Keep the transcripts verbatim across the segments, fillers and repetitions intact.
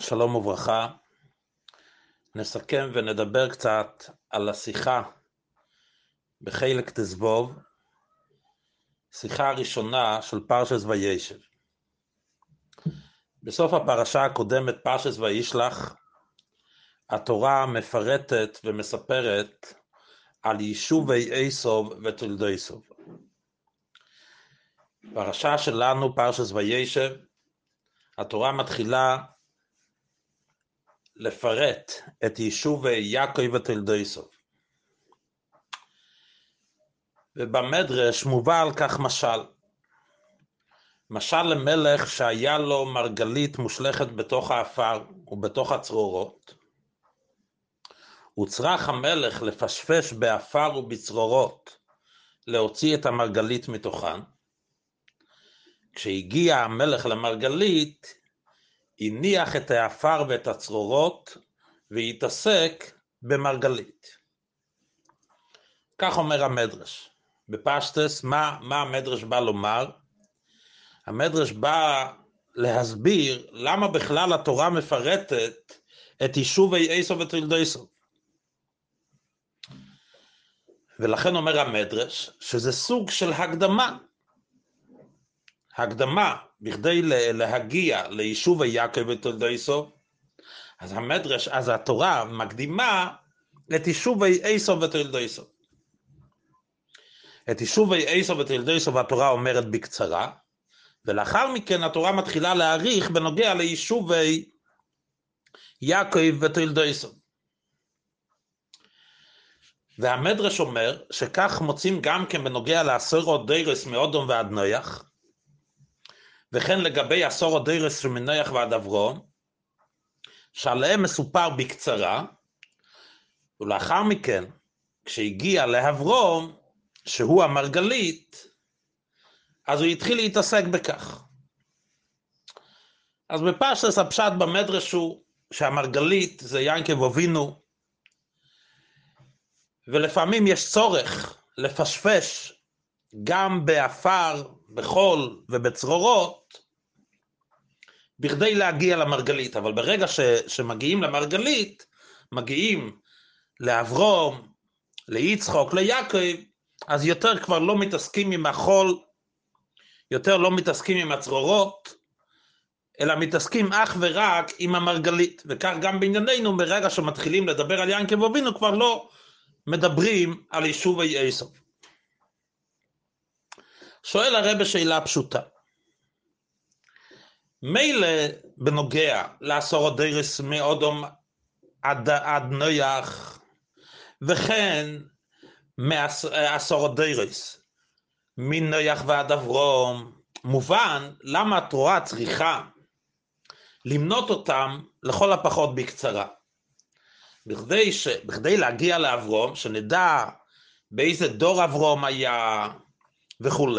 שלום וברכה, נסכם ונדבר קצת על השיחה בחלק תזבוב, שיחה הראשונה של פרשת וישב. בסוף הפרשה הקודמת, פרשת וישלח, התורה מפרטת ומספרת על יישובי איסוב ותולדו איסוב. פרשה שלנו, פרשת וישב, התורה מתחילה לפרט את יישוב יעקב ותולדו איסוב. ובמדרש מובא על כך משל. משל למלך שהיה לו מרגלית מושלכת בתוך האפר ובתוך הצרורות. וצרח המלך לפשפש באפר ובצרורות, להוציא את המרגלית מתוכן. כשהגיע המלך למרגלית, הניח את האפר ואת הצרורות, והתעסק במרגלית. כך אומר המדרש. בפשטס, מה, מה המדרש בא לומר? המדרש בא להסביר למה בכלל התורה מפרטת את יישובי איסוב ותולדו איסוב. ולכן אומר המדרש שזה סוג של הקדמה. הקדמה, בכדי להגיע ליישוב יעקב ותולדו איסוב, אז המדרש, אז התורה מקדימה את יישוב איסוב ותולדו איסוב. את יישוב איסוב ותולדו איסוב התורה אומרת בקצרה, ולאחר מכן התורה מתחילה להאריך בנוגע ליישוב יעקב ותולדו איסוב. והמדרש אומר שכך מוצאים גם כן בנוגע לעשרות דרס מאודום ועד נויח, וכן לגבי עשרות דרס שמנויח ועד אברהם, שעליהם מסופר בקצרה, ולאחר מכן, כשהגיע לאברהם, שהוא המרגלית, אז הוא התחיל להתעסק בכך. אז בפשטס הפשט במדרש הוא שהמרגלית זה יעקב אבינו, ולפעמים יש צורך לפשפש גם באפר, בחול ובצרורות, בכדי להגיע למרגלית. אבל ברגע ש, שמגיעים למרגלית, מגיעים לאברום, ליצחוק, ליעקב, אז יותר כבר לא מתעסקים עם החול, יותר לא מתעסקים עם הצרורות, אלא מתעסקים אך ורק עם המרגלית. וכך גם בענייננו, ברגע שמתחילים לדבר על יעקב אבינו, כבר לא מדברים על יישוב איסוב. שואל הרב שאלה פשוטה. מילא בנוגע לעשרות דרס מאודום עד, עד נויח, וכן מעשרות דרס מנויח ועד אברום, מובן למה התורה צריכה למנות אותם לכל הפחות בקצרה. בכדי, ש... בכדי להגיע לאברום, שנדע באיזה דור אברום היה וכו',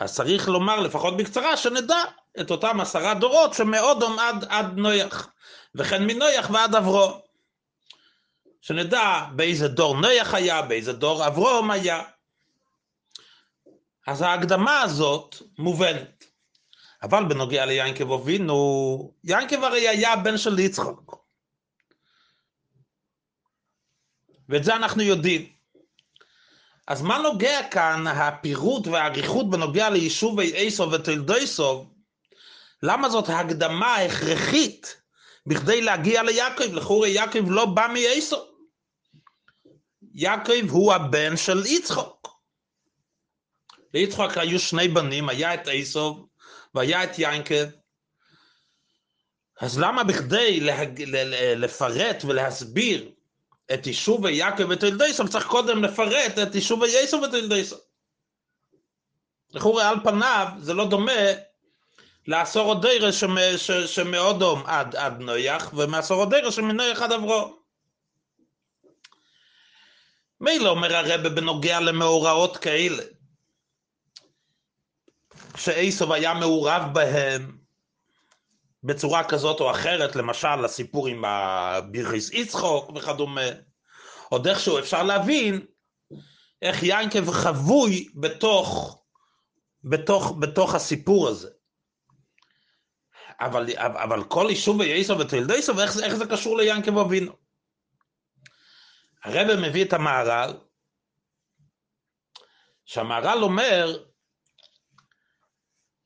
אז צריך לומר לפחות בקצרה שנדע את אותם עשרה דורות שמאודום עד, עד נויח, וכן מנויח ועד אברום, שנדע באיזה דור נויח היה, באיזה דור אברום היה. אז ההקדמה הזאת מובנת. אבל בנוגע ליעקב אבינו, יעקב הרי היה הבן של יצחק. ואת זה אנחנו יודעים. אז מה נוגע כאן הפירוט והאריכות בנוגע ליישוב איסוב ותולדו איסוב? למה זאת הקדמה הכרחית בכדי להגיע ליעקב? לכאורה יעקב לא בא מאיסוב. יעקב הוא הבן של יצחק. ליצחק היו שני בנים, היה את איסוב והיה את יעקב. אז למה בכדי לפרט ולהסביר את יישוב יעקב ותולדו איסוב, צריך קודם לפרט את יישוב איסוב ותולדו איסוב? לכאורה על פניו, זה לא דומה לעשרות דרס שמאודום עד, עד נויח, ומעשרות דרס שמנויח עד אברום. מילא אומר הרב בנוגע למאורעות כאלה, שאיסוב היה מעורב בהם, בצורה כזאת או אחרת, למשל הסיפור עם ברכיס יצחק וכדומה, עוד איכשהו אפשר להבין איך יעקב חבוי בתוך, בתוך, בתוך הסיפור הזה. אבל, אבל כל יישוב וייסו ותולדי ייסו, ואיך איך זה קשור ליעקב אבינו? הרב מביא את המהר"ל, שהמהר"ל אומר,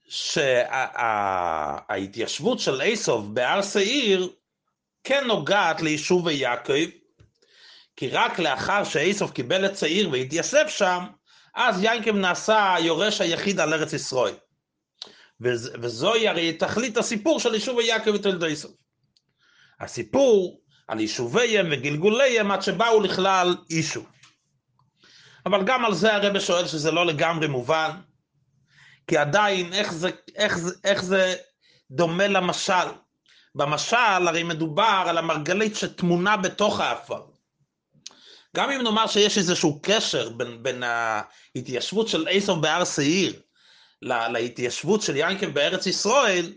שההתיישבות של עשו בהר שעיר כן נוגעת ליישוב ויעקב, כי רק לאחר שעשו קיבל את שעיר והתיישב שם, אז יעקב נעשה היורש היחיד על ארץ ישראל. וזוהי הרי תכלית הסיפור של יישוב ויעקב ותולדי עשו. הסיפור על יישוביהם וגלגוליהם עד שבאו לכלל יישוב. אבל גם על זה הרב שואל שזה לא לגמרי מובן, כי עדיין איך זה, איך זה, איך זה דומה למשל. במשל הרי מדובר על המרגלית שתמונה בתוך האפר. גם אם נאמר שיש איזשהו קשר בין, בין ההתיישבות של עשו בהר שעיר לה, להתיישבות של יעקב בארץ ישראל,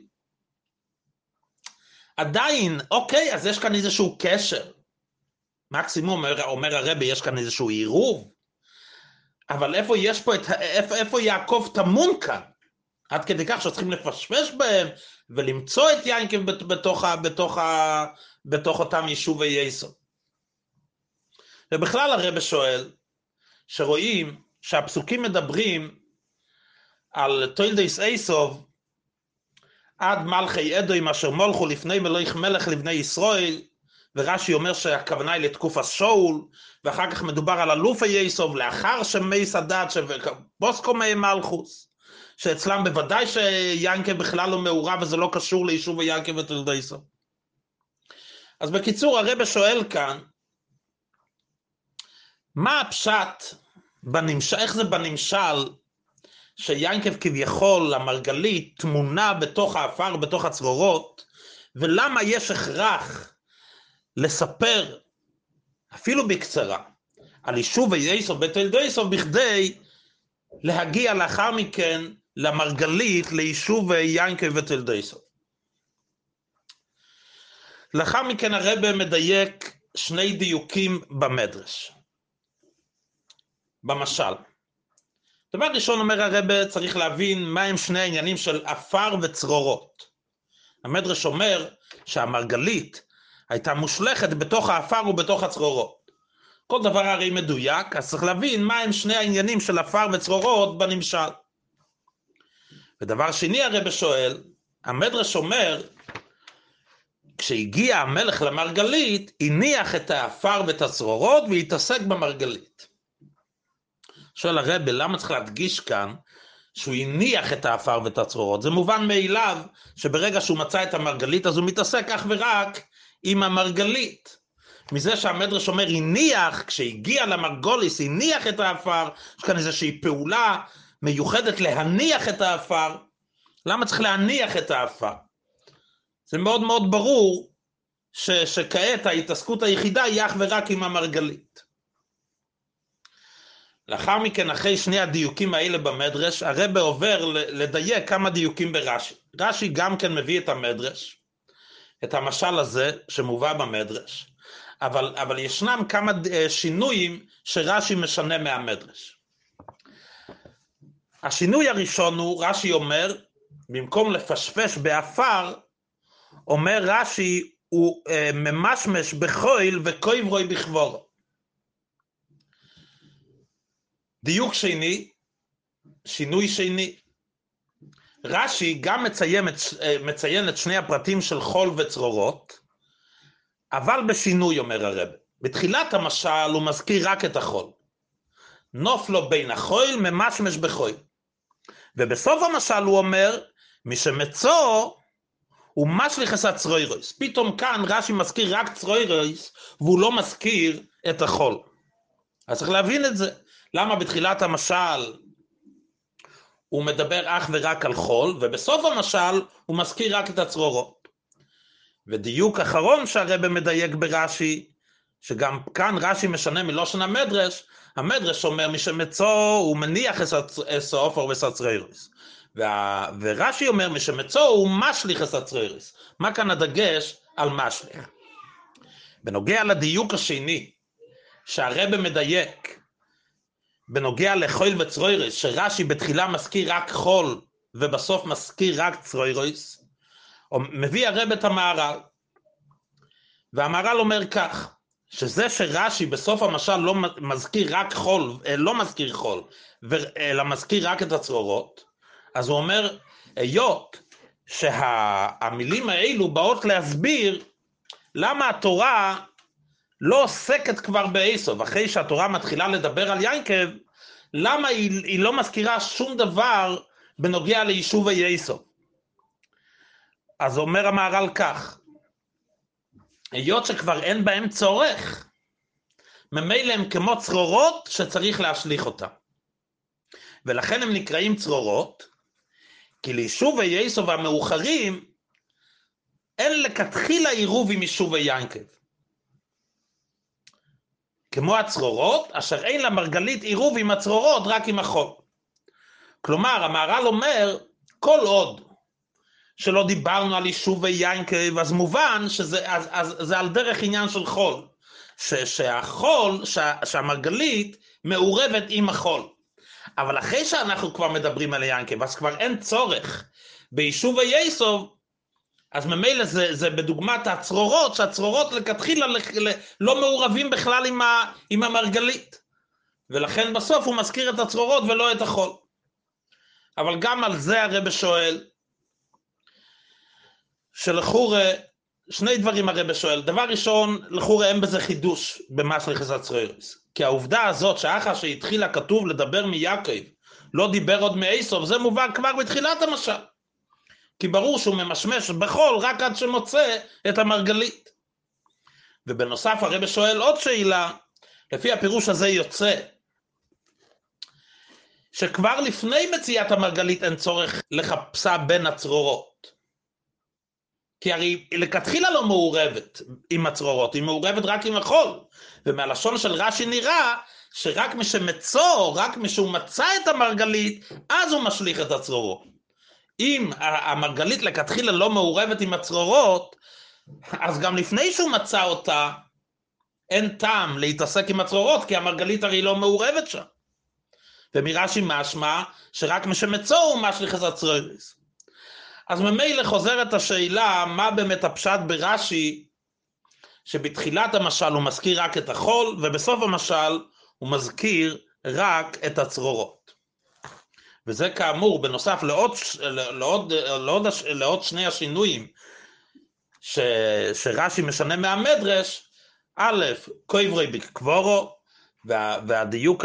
עדיין, אוקיי, אז יש כאן איזשהו קשר. מקסימום אומר, אומר הרבי, יש כאן איזשהו עירוב. אבל איפה יש פה, את, איפה, איפה יעקב תמון כאן? עד כדי כך שצריכים לפשפש בהם, ולמצוא את יעקב בתוך, בתוך, בתוך, בתוך אותם יישובי ייסוד. ובכלל הרבי שואל, שרואים שהפסוקים מדברים על תולדי ייסוב, עד מלכי אדוים אשר מולכו לפני מלך מלך לבני ישראל, ורשי אומר שהכוונה היא לתקופת שאול, ואחר כך מדובר על אלופי ייסוב, לאחר שמי סדד, שבוסקו מי מלכוס, שאצלם בוודאי שיעקב בכלל לא מעורב, וזה לא קשור ליישוב יעקב ותולדי ייסוב. אז בקיצור, הרב שואל כאן, מה הפשט, בנמשל, איך זה בנמשל, שיעקב כביכול המרגלית תמונה בתוך האפר, בתוך הצרורות, ולמה יש הכרח לספר, אפילו בקצרה, על יישוב וייסוב ותולדי ייסוב, בכדי להגיע לאחר מכן למרגלית, ליישוב ויעקב ותולדי ייסוב. לאחר מכן הרב מדייק שני דיוקים במדרש. במשל, דבר ראשון אומר הרב, צריך להבין מה הם שני העניינים של אפר וצרורות. המדרש אומר שהמרגלית הייתה מושלכת בתוך האפר ובתוך הצרורות. כל דבר הרי מדויק, אז צריך להבין מה הם שני העניינים של אפר וצרורות בנמשל. ודבר שני הרב שואל, המדרש אומר, כשהגיע המלך למרגלית, הניח את האפר ואת הצרורות והתעסק במרגלית. שואל הרב, למה צריך להדגיש כאן שהוא הניח את האפר ואת הצרורות? זה מובן מאליו שברגע שהוא מצא את המרגלית, אז הוא מתעסק אך ורק עם המרגלית. מזה שהמדרש אומר הניח, כשהגיע למרגוליס, הניח את האפר, יש כאן איזושהי פעולה מיוחדת להניח את האפר. למה צריך להניח את האפר? זה מאוד מאוד ברור ש- שכעת ההתעסקות היחידה היא אך ורק עם המרגלית. לאחר מכן, אחרי שני הדיוקים האלה במדרש, הרב עובר לדייק כמה דיוקים ברש"י. רש"י גם כן מביא את המדרש, את המשל הזה שמובא במדרש, אבל, אבל ישנם כמה שינויים שרש"י משנה מהמדרש. השינוי הראשון הוא, רש"י אומר, במקום לפשפש באפר, אומר רש"י, הוא ממשמש בחויל וכויברוי בכבורו. דיוק שני, שינוי שני, רש"י גם מציין את, מציין את שני הפרטים של חול וצרורות, אבל בשינוי אומר הרב. בתחילת המשל הוא מזכיר רק את החול. נוף לו בין החול, ממשמש בחול. ובסוף המשל הוא אומר, מי שמצוא הוא משליך את הצרוירויס. פתאום כאן רש"י מזכיר רק צרוירויס, והוא לא מזכיר את החול. אז צריך להבין את זה. למה בתחילת המשל הוא מדבר אך ורק על חול, ובסוף המשל הוא מזכיר רק את הצרורות. ודיוק אחרון שהרב מדייק ברש"י, שגם כאן רש"י משנה מלושן המדרש, המדרש אומר מי שמצוא הוא מניח את האפר ואת הצרורות, ורש"י אומר מי שמצוא הוא משליך את הצרורות. מה כאן הדגש על משליך? בנוגע לדיוק השני שהרב מדייק, בנוגע לחול וצרוירס, שרש"י בתחילה מזכיר רק חול, ובסוף מזכיר רק צרוירס, או מביא הרב את המהר"ל, והמהר"ל אומר כך, שזה שרש"י בסוף המשל לא מזכיר רק חול, לא מזכיר חול, אלא מזכיר רק את הצרורות, אז הוא אומר, היות שהמילים האלו באות להסביר למה התורה לא עוסקת כבר בעשו, אחרי שהתורה מתחילה לדבר על יעקב, למה היא, היא לא מזכירה שום דבר בנוגע ליישוב עשו. אז אומר המהר"ל כך, היות שכבר אין בהם צורך, ממילא הם כמו צרורות שצריך להשליך אותם. ולכן הם נקראים צרורות, כי ליישוב עשו והמאוחרים, אין לכתחילה עירוב עם יישוב יעקב. כמו הצרורות, אשר אין למרגלית עירוב עם הצרורות, רק עם החול. כלומר, המהר"ל אומר, כל עוד שלא דיברנו על יישוב יעקב, אז מובן שזה אז, אז, זה על דרך עניין של חול. ש, שהחול, שה, שהמרגלית מעורבת עם החול. אבל אחרי שאנחנו כבר מדברים על יעקב, אז כבר אין צורך ביישוב עשו, אז ממילא זה, זה בדוגמת הצרורות, שהצרורות לכתחילה לא מעורבים בכלל עם, ה, עם המרגלית. ולכן בסוף הוא מזכיר את הצרורות ולא את החול. אבל גם על זה הרב שואל, שלחורה, שני דברים הרב שואל. דבר ראשון, לחורה אין בזה חידוש במשליך הצרורות. כי העובדה הזאת שאחר שהתחילה כתוב לדבר מיעקב, לא דיבר עוד מעשו, זה מובן כבר בתחילת המשל. כי ברור שהוא ממשמש בחול רק עד שמוצא את המרגלית. ובנוסף הרב שואל עוד שאלה, לפי הפירוש הזה יוצא, שכבר לפני מציאת המרגלית אין צורך לחפשה בין הצרורות. כי הרי לכתחילה לא מעורבת עם הצרורות, היא מעורבת רק עם החול. ומהלשון של רש"י נראה שרק מי שמצוא, רק מי שהוא מצא את המרגלית, אז הוא משליך את הצרורות. אם המרגלית לכתחילה לא מעורבת עם הצרורות, אז גם לפני שהוא מצא אותה, אין טעם להתעסק עם הצרורות, כי המרגלית הרי לא מעורבת שם. ומרש"י משמע שרק מי שמצא הוא משליך את הצרורות. אז ממילא חוזרת השאלה, מה באמת הפשט ברש"י, שבתחילת המשל הוא מזכיר רק את החול, ובסוף המשל הוא מזכיר רק את הצרורות. וזה כאמור בנוסף לעוד לעוד לעוד, לעוד שני השינויים ש, שרש"י משנה מהמדרש, א' קויברי בקבורו, וה, והדיוק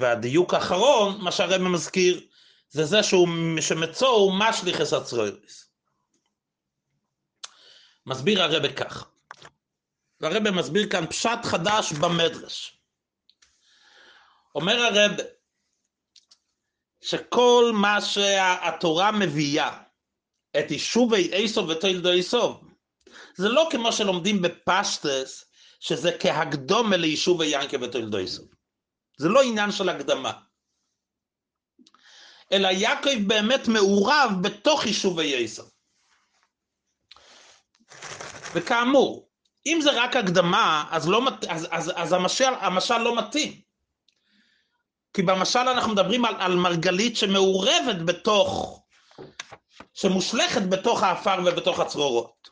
והדיוק האחרון מה שהרב מזכיר זה זה שהוא שמצוא הוא משליך את הצרורות. מסביר הרב כך, והרב מסביר כאן פשט חדש במדרש. אומר הרב שכל מה שהתורה מביאה, את יישובי עשו ותולדות עשו, זה לא כמו שלומדים בפשטס, שזה כהקדומה ליישובי יעקב ותולדות עשו. זה לא עניין של הקדמה. אלא יעקב באמת מעורב בתוך יישובי עשו. וכאמור, אם זה רק הקדמה, אז, לא, אז, אז, אז המשל, המשל לא מתאים. כי במשל אנחנו מדברים על, על מרגלית שמעורבת בתוך, שמושלכת בתוך האפר ובתוך הצרורות.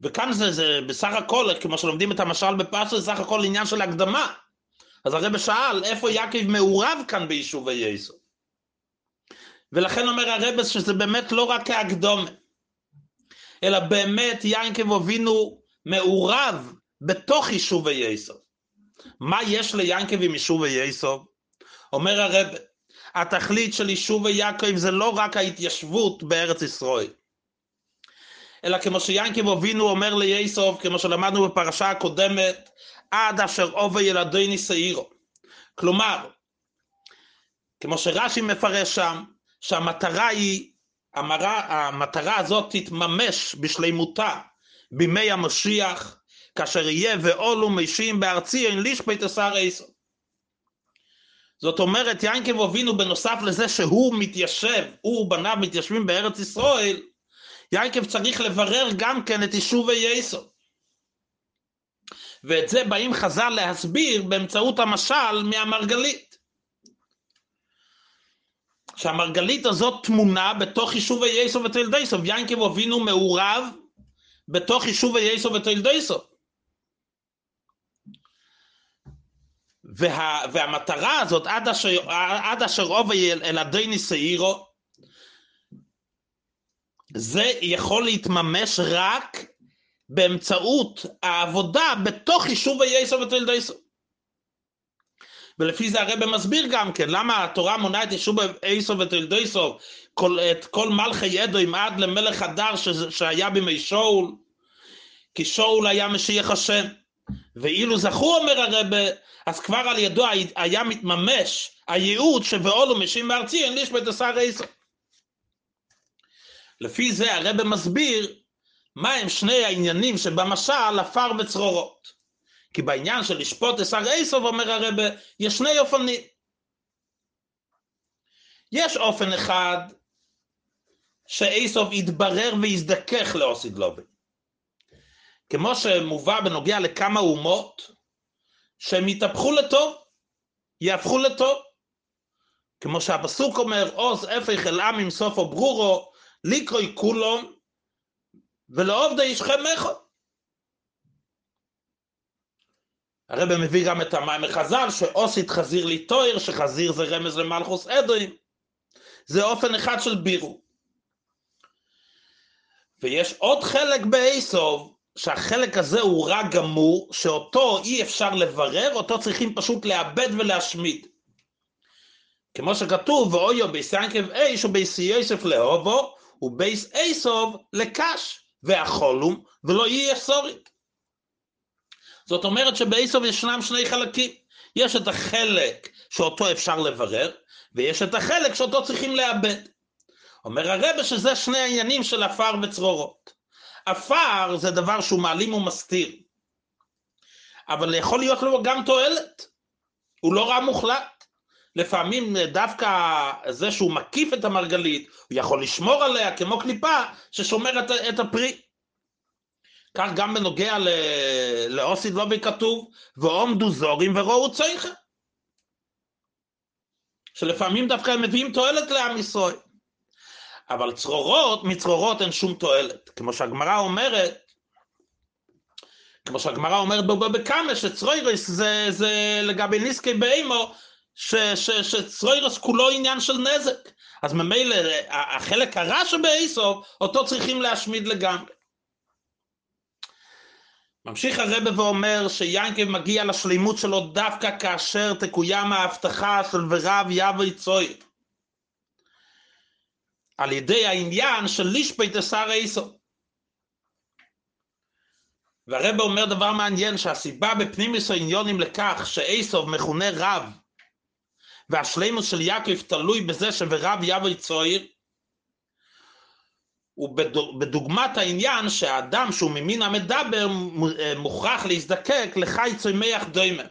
וכאן זה, זה בסך הכל, כמו שלומדים את המשל בפסוק, זה בסך הכל עניין של הקדמה. אז הרב שאל, איפה יעקב מעורב כאן ביישוב עשו? ולכן אומר הרב שזה באמת לא רק הקדמה, אלא באמת יעקב אבינו מעורב בתוך יישוב עשו. מה יש ליעקב עם יישוב עשו? אומר הרב, התכלית של יישוב יעקב זה לא רק ההתיישבות בארץ ישראל, אלא כמו שיעקב אבינו אומר לעשו, כמו שלמדנו בפרשה הקודמת, עד אשר אובה ילדיני שעירו. כלומר, כמו שרש"י מפרש שם, שהמטרה היא, המרה, המטרה הזאת תתממש בשלימותה בימי המשיח, כאשר יהיה ועולו מישים בארצי אין לישפי תסער עשו. זאת אומרת, יעקב אבינו בנוסף לזה שהוא מתיישב, הוא בניו מתיישבים בארץ ישראל, יעקב צריך לברר גם כן את יישוב עשו. ואת זה באים חזל להסביר באמצעות המשל מהמרגלית. שהמרגלית הזאת תמונה בתוך יישוב היסוב ותלדייסוב, ינקב אבינו מעורב בתוך יישוב היסוב ותלדייסוב. וה, והמטרה הזאת, עד אשר, עד אשר הובי ילדי ניסעירו, זה יכול להתממש רק באמצעות העבודה בתוך יישוב היסוב ותלדייסוב. ולפי זה הרב מסביר גם כן, למה התורה מונה את יישוב איסוב ותלדייסוב, כל, את כל מלכי אדום עד למלך הדר ש, שהיה בימי שאול, כי שאול היה משיח השם, ואילו זכו אומר הרב, אז כבר על ידו היה מתממש, הייעוד שבעולו משים מארצי, אין ליש בתסר איסוב. לפי זה הרב מסביר, מה הם שני העניינים שבמשל אפר וצרורות. כי בעניין של לשפוט עשר איסוב, אומר הרב, יש שני אופנים. יש אופן אחד, שאיסוב יתברר ויזדכך לאוסיד לובי. כמו שמובא בנוגע לכמה אומות, שהם יתהפכו לטוב, יהפכו לטוב. כמו שהפסוק אומר, עוז אפך אל עם סופו ברורו, ליקרוי כולום, ולעובדה ישכם מחו. הרב מביא גם את המים החזל, שאוסית חזיר לי תואר, שחזיר זה רמז למלכוס אדוים. זה אופן אחד של בירו. ויש עוד חלק באיסוב, שהחלק הזה הוא רע גמור, שאותו אי אפשר לברר, אותו צריכים פשוט לאבד ולהשמיד. כמו שכתוב, ואויו בייס ינקב איש ובייס יוסף לאהובו, ובייס איסוב לקש, והחולום, ולא אי יסורית. זאת אומרת שבאיסוב ישנם שני חלקים, יש את החלק שאותו אפשר לברר, ויש את החלק שאותו צריכים לאבד. אומר הרב שזה שני העניינים של אפר וצרורות. אפר זה דבר שהוא מעלים ומסתיר, אבל יכול להיות לו גם תועלת, הוא לא רע מוחלט. לפעמים דווקא זה שהוא מקיף את המרגלית, הוא יכול לשמור עליה כמו קליפה ששומרת את הפרי. כך גם בנוגע לאוסיד לובי כתוב, ועומדו זורים וראו צייך. שלפעמים דווקא הם מביאים תועלת לעם ישראל. אבל צרורות, מצרורות אין שום תועלת. כמו שהגמרא אומרת, כמו שהגמרא אומרת בבא בקמא, שצרוירס זה, זה לגבי ניסקי באימו, ש, ש, שצרוירס כולו עניין של נזק. אז ממילא החלק הרע שבאיסוב, אותו צריכים להשמיד לגמרי. ממשיך הרב ואומר שיינקב מגיע לשלימות שלו דווקא כאשר תקוים ההבטחה של ורב יבוא צוי. על ידי העניין של לשפוט עשר איסוב. והרב אומר דבר מעניין, שהסיבה בפנימיוס העניונים לכך שאיסוב מכונה רב, והשלימות של יעקב תלוי בזה שורב יבוא צוי, ובדוגמת העניין שהאדם שהוא ממין המדבר מוכרח להזדקק לחי צומח דומה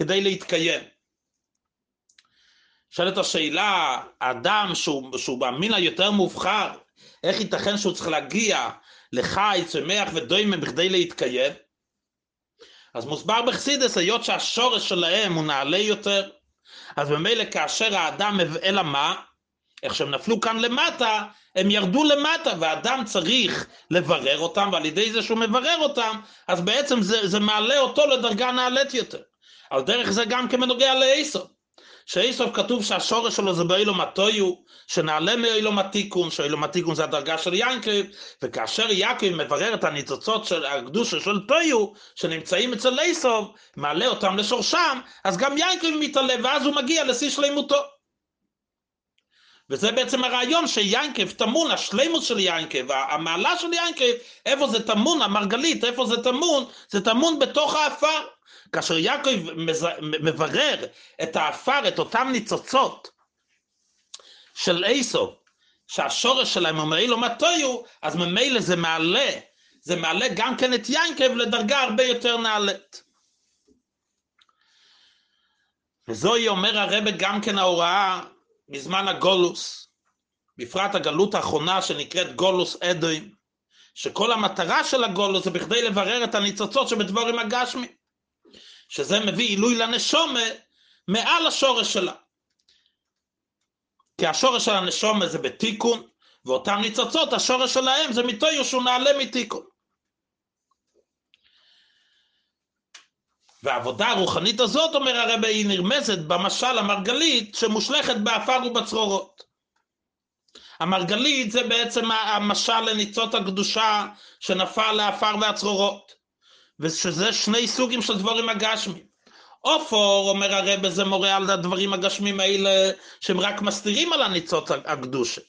כדי להתקיים. שאלת השאלה, האדם שהוא, שהוא במין היותר מובחר, איך ייתכן שהוא צריך להגיע לחי צומח ודומה בכדי להתקיים? אז מוסבר בחסידס, היות שהשורש שלהם הוא נעלה יותר, אז במילא כאשר האדם אלא מה? איך שהם נפלו כאן למטה, הם ירדו למטה, והאדם צריך לברר אותם, ועל ידי זה שהוא מברר אותם, אז בעצם זה, זה מעלה אותו לדרגה נעלית יותר. על דרך זה גם כמנוגע לאיסוב, שאיסוב כתוב שהשורש שלו זה באילום התויו, שנעלה מאילום התיקון, שאילום התיקון זה הדרגה של ינקב, וכאשר יעקב מברר את הניצוצות של הקדוש של תויו, שנמצאים אצל איסוב, מעלה אותם לשורשם, אז גם ינקב מתעלה, ואז הוא מגיע לשיא שלימותו. וזה בעצם הרעיון שיינקב תמון, השלימות של יינקב, המעלה של יינקב, איפה זה תמון, המרגלית, איפה זה תמון, זה תמון בתוך האפר. כאשר יעקב מז... מברר את האפר, את אותם ניצוצות של איסוב, שהשורש שלהם הוא מעיל ומתויו, אז ממילא זה מעלה, זה מעלה גם כן את יינקב לדרגה הרבה יותר נעלית. וזוהי אומר הרב גם כן ההוראה, מזמן הגולוס, בפרט הגלות האחרונה שנקראת גולוס אדום, שכל המטרה של הגולוס זה בכדי לברר את הניצוצות שבדבורים הגשמי, שזה מביא עילוי לנשומה מעל השורש שלה. כי השורש של הנשום זה בתיקון, ואותם ניצוצות, השורש שלהם זה מתויו שהוא נעלה מתיקון. והעבודה הרוחנית הזאת, אומר הרב, היא נרמזת במשל המרגלית שמושלכת באפר ובצרורות. המרגלית זה בעצם המשל לניצוץ הקדושה שנפל לאפר והצרורות, ושזה שני סוגים של דברים הגשמים. אופור, אומר הרב, זה מורה על הדברים הגשמים האלה שהם רק מסתירים על הניצוץ הקדושה,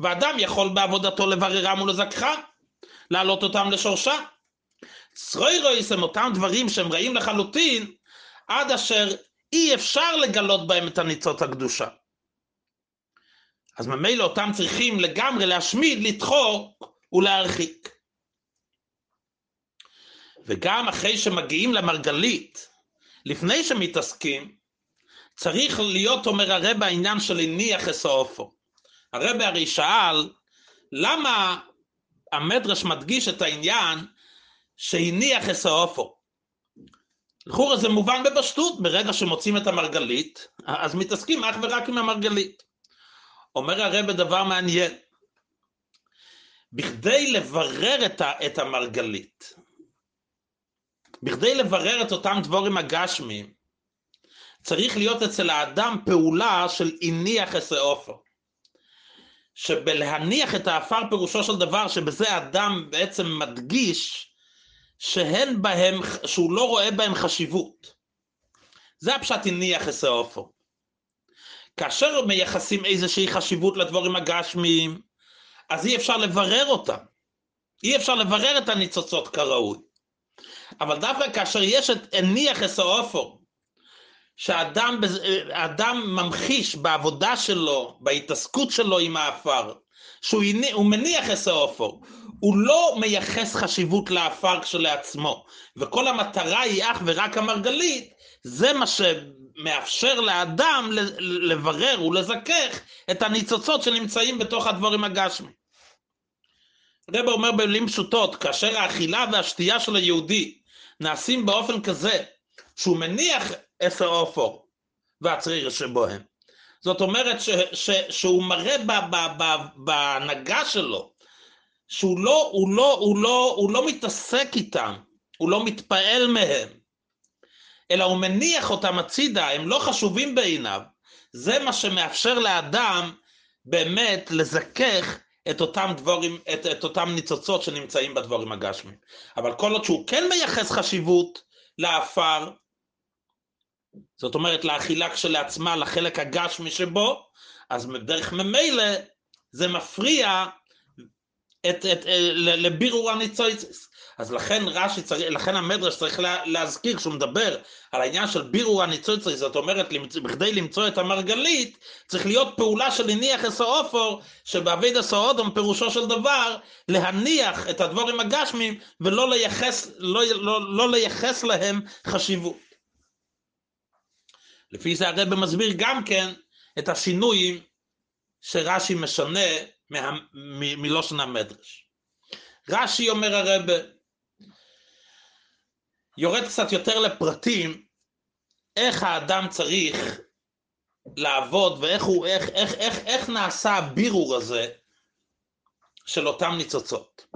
ואדם יכול בעבודתו לבררם ולזכחם, להעלות אותם לשורשה. צרוירויס הם אותם דברים שהם רעים לחלוטין, עד אשר אי אפשר לגלות בהם את הניצוץ הקדושה. אז ממילא אותם צריכים לגמרי להשמיד, לדחוק ולהרחיק. וגם אחרי שמגיעים למרגלית, לפני שמתעסקים, צריך להיות, אומר הרב, העניין של הניח אסעופו. הרב הרי שאל, למה המדרש מדגיש את העניין שהניח אסעופו? לכאורה זה מובן בפשטות, ברגע שמוצאים את המרגלית, אז מתעסקים אך ורק עם המרגלית. אומר הרב דבר מעניין, בכדי לברר את המרגלית, בכדי לברר את אותם דבורים הגשמים, צריך להיות אצל האדם פעולה של הניח אסעופו. שבלהניח את האפר פירושו של דבר שבזה אדם בעצם מדגיש שהן בהם, שהוא לא רואה בהם חשיבות. זה הפשט הניח אסעופו. כאשר מייחסים איזושהי חשיבות לדבורים הגשמיים, אז אי אפשר לברר אותם. אי אפשר לברר את הניצוצות כראוי. אבל דווקא כאשר יש את הניח אסעופו, שאדם אדם ממחיש בעבודה שלו, בהתעסקות שלו עם האפר, שהוא הוא מניח אסעופו, הוא לא מייחס חשיבות לאפר כשלעצמו, וכל המטרה היא אך ורק המרגלית, זה מה שמאפשר לאדם לברר ולזכך את הניצוצות שנמצאים בתוך הדברים הגשמיים. רב אומר במילים פשוטות, כאשר האכילה והשתייה של היהודי נעשים באופן כזה, שהוא מניח אסעופו והצריר שבוהם. זאת אומרת ש, ש, שהוא מראה ב, ב, ב, בהנהגה שלו, שהוא לא, הוא לא, הוא לא, הוא לא מתעסק איתם, הוא לא מתפעל מהם, אלא הוא מניח אותם הצידה, הם לא חשובים בעיניו. זה מה שמאפשר לאדם באמת לזכך את אותם דבורים, את, את אותם ניצוצות שנמצאים בדבורים הגשמים. אבל כל עוד שהוא כן מייחס חשיבות לאפר, זאת אומרת לאכילה כשלעצמה, לחלק הגשמי שבו, אז בדרך ממילא זה מפריע את, את, לבירור הניצוצות. אז לכן רשי, לכן המדרש צריך להזכיר כשהוא מדבר על העניין של בירור הניצוצות, זאת אומרת בכדי למצוא את המרגלית צריך להיות פעולה של הניח אסעופו, שבעביד אסעודם פירושו של דבר להניח את הדברים הגשמים ולא לייחס, לא, לא, לא לייחס להם חשיבות. לפי זה הרב מסביר גם כן את השינויים שרשי משנה מה, מ, מלושן המדרש. רש"י, אומר הרב, יורד קצת יותר לפרטים איך האדם צריך לעבוד ואיך הוא איך איך איך איך נעשה הבירור הזה של אותם ניצוצות.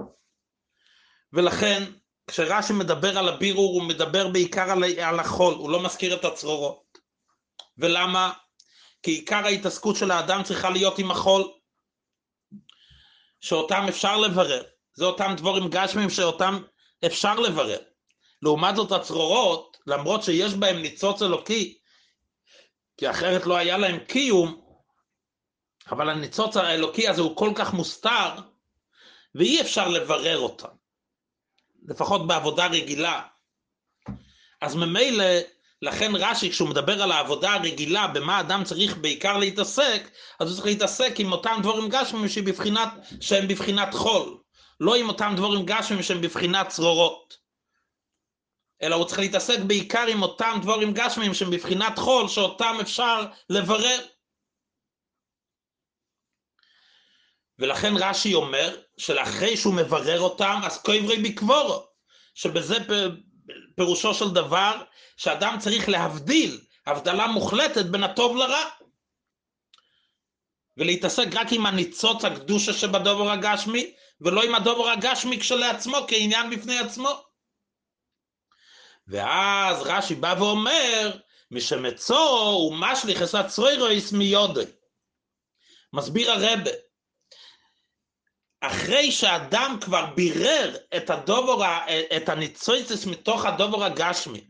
ולכן כשרש"י מדבר על הבירור הוא מדבר בעיקר על, על החול, הוא לא מזכיר את הצרורות. ולמה? כי עיקר ההתעסקות של האדם צריכה להיות עם החול, שאותם אפשר לברר. זה אותם דבורים גשמים שאותם אפשר לברר. לעומת זאת הצרורות, למרות שיש בהם ניצוץ אלוקי, כי אחרת לא היה להם קיום, אבל הניצוץ האלוקי הזה הוא כל כך מוסתר, ואי אפשר לברר אותם, לפחות בעבודה רגילה. אז ממילא, לכן רש"י, כשהוא מדבר על העבודה הרגילה, במה אדם צריך בעיקר להתעסק, אז הוא צריך להתעסק עם אותם דבורים גשמים שבבחינת, שהם בבחינת חול. לא עם אותם דבורים גשמים שהם בבחינת צרורות, אלא הוא צריך להתעסק בעיקר עם אותם דבורים גשמים שהם בבחינת חול, שאותם אפשר לברר. ולכן רש"י אומר, שלאחרי שהוא מברר אותם, אז קויברי בקבורו, שבזה פירושו של דבר, שאדם צריך להבדיל, הבדלה מוחלטת בין הטוב לרע. ולהתעסק רק עם הניצוץ הקדושה שבדובר הגשמי, ולא עם הדובר הגשמי כשלעצמו, כעניין בפני עצמו. ואז רש"י בא ואומר, משמצו הוא משליך את הצרוירויס מיודו. מסביר הרב, אחרי שאדם כבר בירר את הדובר, את הניצוצס מתוך הדובר הגשמי,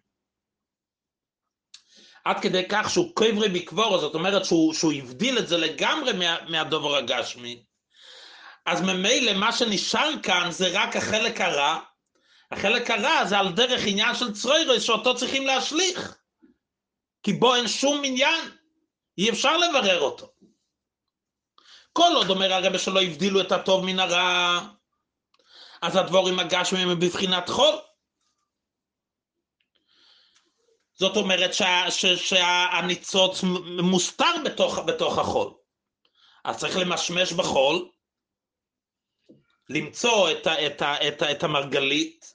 עד כדי כך שהוא קברי בקבורו, זאת אומרת שהוא, שהוא הבדיל את זה לגמרי מה, מהדובר הגשמי, אז ממילא מה שנשאר כאן זה רק החלק הרע, החלק הרע זה על דרך עניין של צרוירויס שאותו צריכים להשליך, כי בו אין שום עניין, אי אפשר לברר אותו. כל עוד אומר הרב שלא הבדילו את הטוב מן הרע, אז הדבורים הגשמיים הם בבחינת חול. זאת אומרת שה, ש, שהניצוץ מוסתר בתוך, בתוך החול. אז צריך למשמש בחול, למצוא את, ה, את, ה, את, ה, את המרגלית,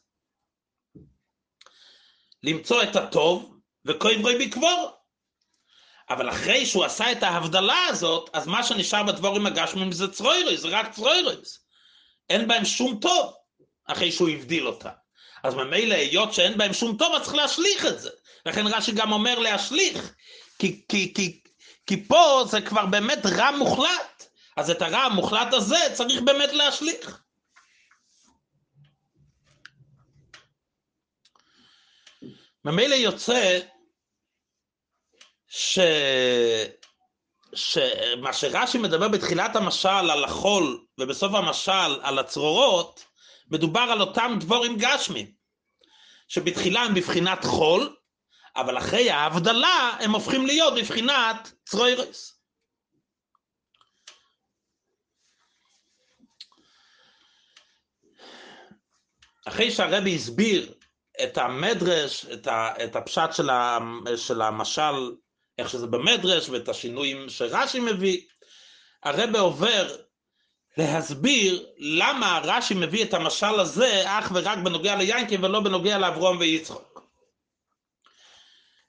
למצוא את הטוב, וכואב רואי בקבור. אבל אחרי שהוא עשה את ההבדלה הזאת, אז מה שנשאר בדבורים הגשמים זה צרוירויס, זה רק צרוירויס. אין בהם שום טוב, אחרי שהוא הבדיל אותה. אז ממילא היות שאין בהם שום טוב, אז צריך להשליך את זה. לכן רש"י גם אומר להשליך, כי, כי, כי, כי פה זה כבר באמת רע מוחלט, אז את הרע המוחלט הזה צריך באמת להשליך. ממילא יוצא, ש... שמה שרש"י מדבר בתחילת המשל על החול ובסוף המשל על הצרורות, מדובר על אותם דבורים גשמים, שבתחילה הם בבחינת חול, אבל אחרי ההבדלה הם הופכים להיות בבחינת צרוירויס. אחרי שהרבי הסביר את המדרש, את, ה... את הפשט של, ה... של המשל, איך שזה במדרש, ואת השינויים שרש"י מביא, הרב עובר להסביר למה רש"י מביא את המשל הזה אך ורק בנוגע ליענקי ולא בנוגע לאברום ויצחק.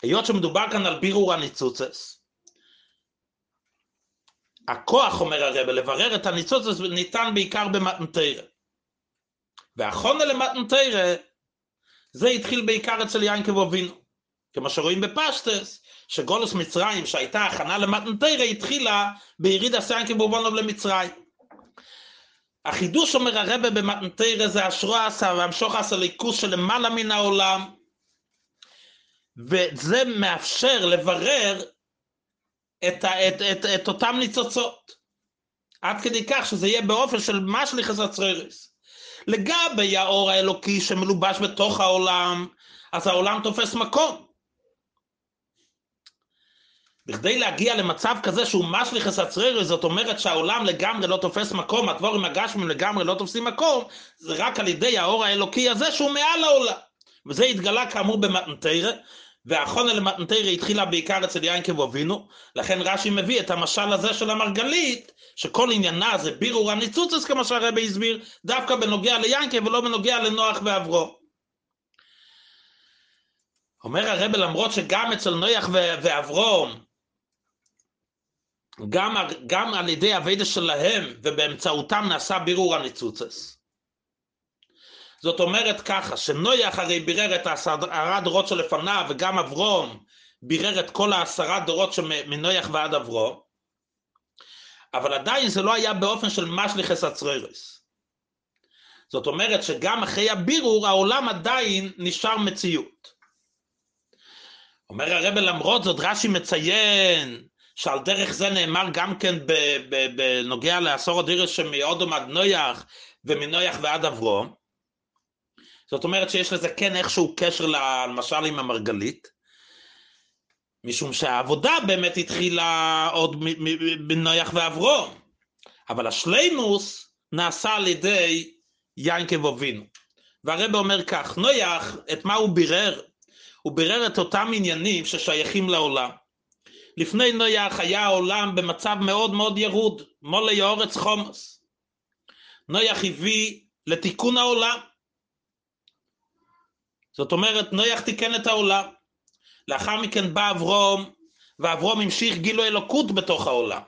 היות שמדובר כאן על בירור הניצוצס, הכוח, אומר הרב, לברר את הניצוצס ניתן בעיקר במתנתרא, והחונה למתנתרא זה התחיל בעיקר אצל יענקי ואבינו, כמו שרואים בפשטס, שגולוס מצרים שהייתה הכנה למתנתרא התחילה ביריד יענקי ואבינו למצרים. החידוש, אומר הרבה, במתנתרא זה אשרוע עשה והמשוך עשה ליכוס של למעלה מן העולם, וזה מאפשר לברר את, את, את, את אותם ניצוצות, עד כדי כך שזה יהיה באופן של משליך את הצרוירויס. לגבי האור האלוקי שמלובש בתוך העולם, אז העולם תופס מקום. בכדי להגיע למצב כזה שהוא משליך את הצרוירויס, זאת אומרת שהעולם לגמרי לא תופס מקום, הדבורים הגשמיים לגמרי לא תופסים מקום, זה רק על ידי האור האלוקי הזה שהוא מעל העולם. וזה התגלה כאמור במתנתרא, והחונה למתנתרא התחילה בעיקר אצל יענקי ואבינו, לכן רש"י מביא את המשל הזה של המרגלית, שכל עניינה זה בירור הניצוצס, כמו שהרבי הסביר, דווקא בנוגע ליענקי ולא בנוגע לנוח ועברו. אומר הרבי, למרות שגם אצל נוח ועברום, גם, גם על ידי העבודה שלהם ובאמצעותם נעשה בירור הניצוצס. זאת אומרת ככה, שנוח הרי בירר את העשרה דורות שלפניו, וגם אברום בירר את כל העשרה דורות שמנוח ועד אברום, אבל עדיין זה לא היה באופן של משליך את הצרוירויס. זאת אומרת שגם אחרי הבירור העולם עדיין נשאר מציאות. אומר הרב, למרות זאת רש"י מציין שעל דרך זה נאמר גם כן בנוגע לעשור הדורות שמאודום עד נוח ומנוח ועד אברום. זאת אומרת שיש לזה כן איכשהו קשר למשל עם המרגלית, משום שהעבודה באמת התחילה עוד בנוח ואברום, אבל השלימוס נעשה על ידי יענקי ואבינו. והרב אומר כך, נוח, את מה הוא בירר? הוא בירר את אותם עניינים ששייכים לעולם. לפני נוח היה העולם במצב מאוד מאוד ירוד, מולי אורץ חומס. נוח הביא לתיקון העולם, זאת אומרת נוח תיקן את העולם. לאחר מכן בא אברום, ואברום המשיך גילוי אלוקות בתוך העולם,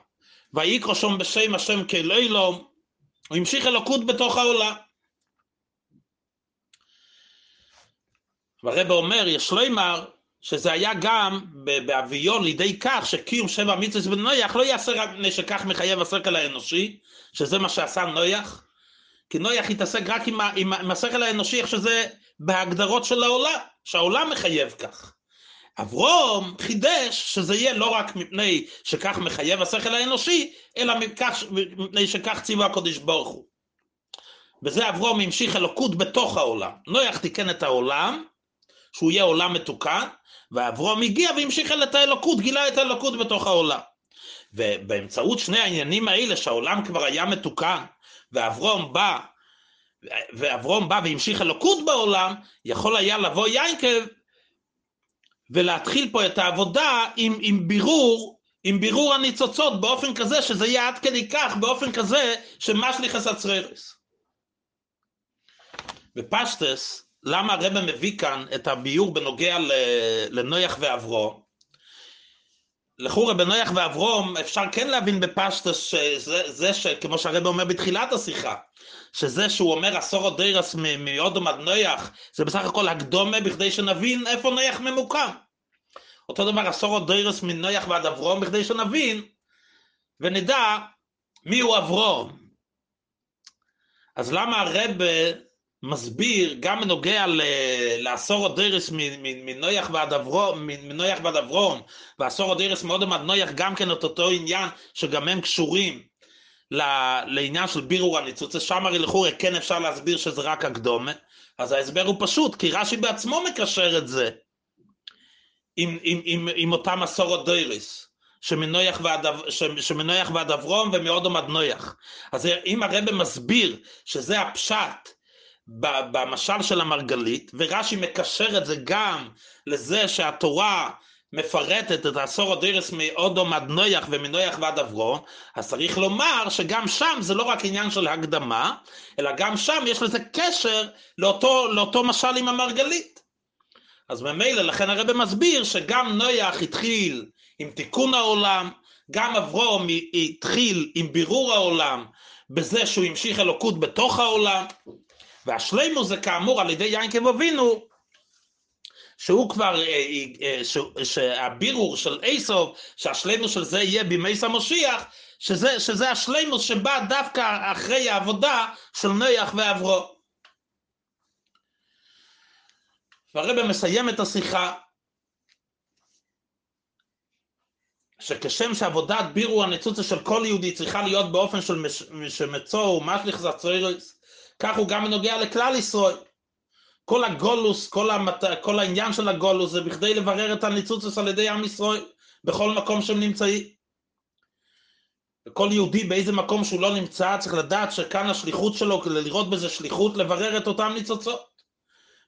ויקרא שם בשם השם כאלוהים, הוא המשיך אלוקות בתוך העולם. והרב אומר, יש לומר, שזה היה גם באביון לידי כך שקיום שבע מצוות בנויח לא יעשה רק מפני שכך מחייב השכל האנושי, שזה מה שעשה נויח, כי נויח התעסק רק עם, עם, עם השכל האנושי, איך שזה בהגדרות של העולם, שהעולם מחייב כך. אברום חידש שזה יהיה לא רק מפני שכך מחייב השכל האנושי, אלא מפני שכך ציווה הקדוש ברוך הוא. וזה אברום המשיך אלוקות בתוך העולם. נויח תיקן את העולם, שהוא יהיה עולם מתוקן, ואברום הגיע והמשיך אל את האלוקות, גילה את האלוקות בתוך העולם. ובאמצעות שני העניינים האלה שהעולם כבר היה מתוקן, ואברום בא, ואברום בא והמשיך אלוקות בעולם, יכול היה לבוא יעקב, ולהתחיל פה את העבודה עם, עם בירור, עם בירור הניצוצות באופן כזה, שזה יהיה עד כדי כך, באופן כזה שמשליך הסצררס. בפשטס, למה הרב מביא כאן את הביור בנוגע לנויח ואברום? לחורה בנויח ואברום אפשר כן להבין בפשטס שזה, זה שכמו שהרב אומר בתחילת השיחה, שזה שהוא אומר עשור דרס מאודום עד נויח, זה בסך הכל הקדומה בכדי שנבין איפה נויח ממוקם. אותו דבר עשור דרס מנויח ועד אברום בכדי שנבין ונדע מי הוא אברום. אז למה הרב מסביר גם בנוגע לעשור הדרס מנויח ועד אברום, מנויח ועד אברום, ועשור הדרס מאודום עד נויח גם כן את אותו עניין שגם הם קשורים לעניין של בירור הניצוץ, שם הרי לחורי כן אפשר להסביר שזה רק הקדומה, אז ההסבר הוא פשוט, כי רש"י בעצמו מקשר את זה עם, עם, עם, עם אותם עשור הדרס, שמנויח ועד, שמנויח ועד אברום ומאודום עד נויח. אז אם הרב מסביר שזה הפשט, במשל של המרגלית, ורש"י מקשר את זה גם לזה שהתורה מפרטת את עשור הדרס מאודום עד נויח ומנויח ועד אברום, אז צריך לומר שגם שם זה לא רק עניין של הקדמה, אלא גם שם יש לזה קשר לאותו, לאותו משל עם המרגלית. אז ממילא לכן הרב מסביר שגם נויח התחיל עם תיקון העולם, גם אברום התחיל עם בירור העולם, בזה שהוא המשיך אלוקות בתוך העולם, והשלימו זה כאמור על ידי יעקב אבינו, שהוא כבר, שהבירור של עשו, שהשלימו של זה יהיה בימי המשיח, שזה, שזה השלימו שבא דווקא אחרי העבודה של נויח ואברום. והרב מסיים את השיחה, שכשם שעבודת בירור הניצוצה של כל יהודי צריכה להיות באופן של מש, שמצוא ומשליך הסצררס, כך הוא גם מנוגע לכלל ישראל. כל הגולוס, כל, המת... כל העניין של הגולוס, זה בכדי לברר את הניצוצוס על ידי עם ישראל, בכל מקום שהם נמצאים. וכל יהודי באיזה מקום שהוא לא נמצא, צריך לדעת שכאן השליחות שלו, לראות בזה שליחות, לברר את אותם ניצוצות.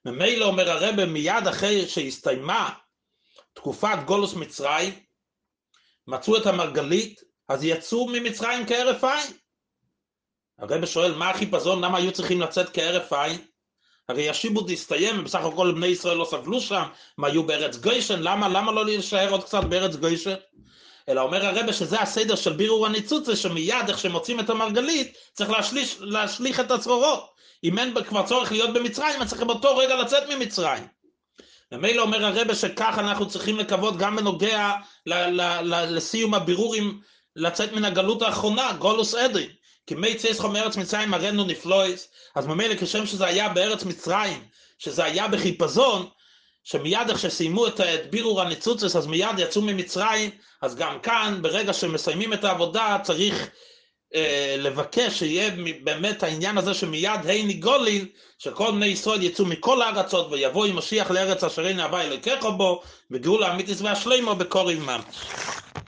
ממילא אומר הרב, מיד אחרי שהסתיימה תקופת גולוס מצרים, מצאו את המרגלית, אז יצאו ממצרים כהרף עין. הרב שואל, מה החיפזון? למה היו צריכים לצאת כהרף עין? הרי ישיבות הסתיים, ובסך הכל בני ישראל לא סבלו שם, הם היו בארץ גוישן, למה, למה לא להישאר עוד קצת בארץ גוישן? אלא אומר הרב שזה הסדר של בירור הניצוץ, שמיד איך שמוצאים את המרגלית, צריך להשליש, להשליך את הצרורות. אם אין כבר צורך להיות במצרים, אז צריך באותו רגע לצאת ממצרים. ומילא אומר הרב שכך אנחנו צריכים לקוות גם בנוגע ל- ל- ל- לסיום הבירורים, לצאת מן הגלות האחרונה, גולוס אדום. כי מי צייסחו מארץ מצרים הראינו נפלויס, אז ממילא כשם שזה היה בארץ מצרים, שזה היה בחיפזון, שמיד איך שסיימו את בירור הניצוצס, אז מיד יצאו ממצרים, אז גם כאן, ברגע שמסיימים את העבודה, צריך אה, לבקש שיהיה באמת העניין הזה, שמיד היני גוליל, שכל בני ישראל יצאו מכל הארצות, ויבוא עם משיח לארץ אשר הנה הבא אלוקיך בו, וגאולה אמיתיס והשלימו בקור ממש.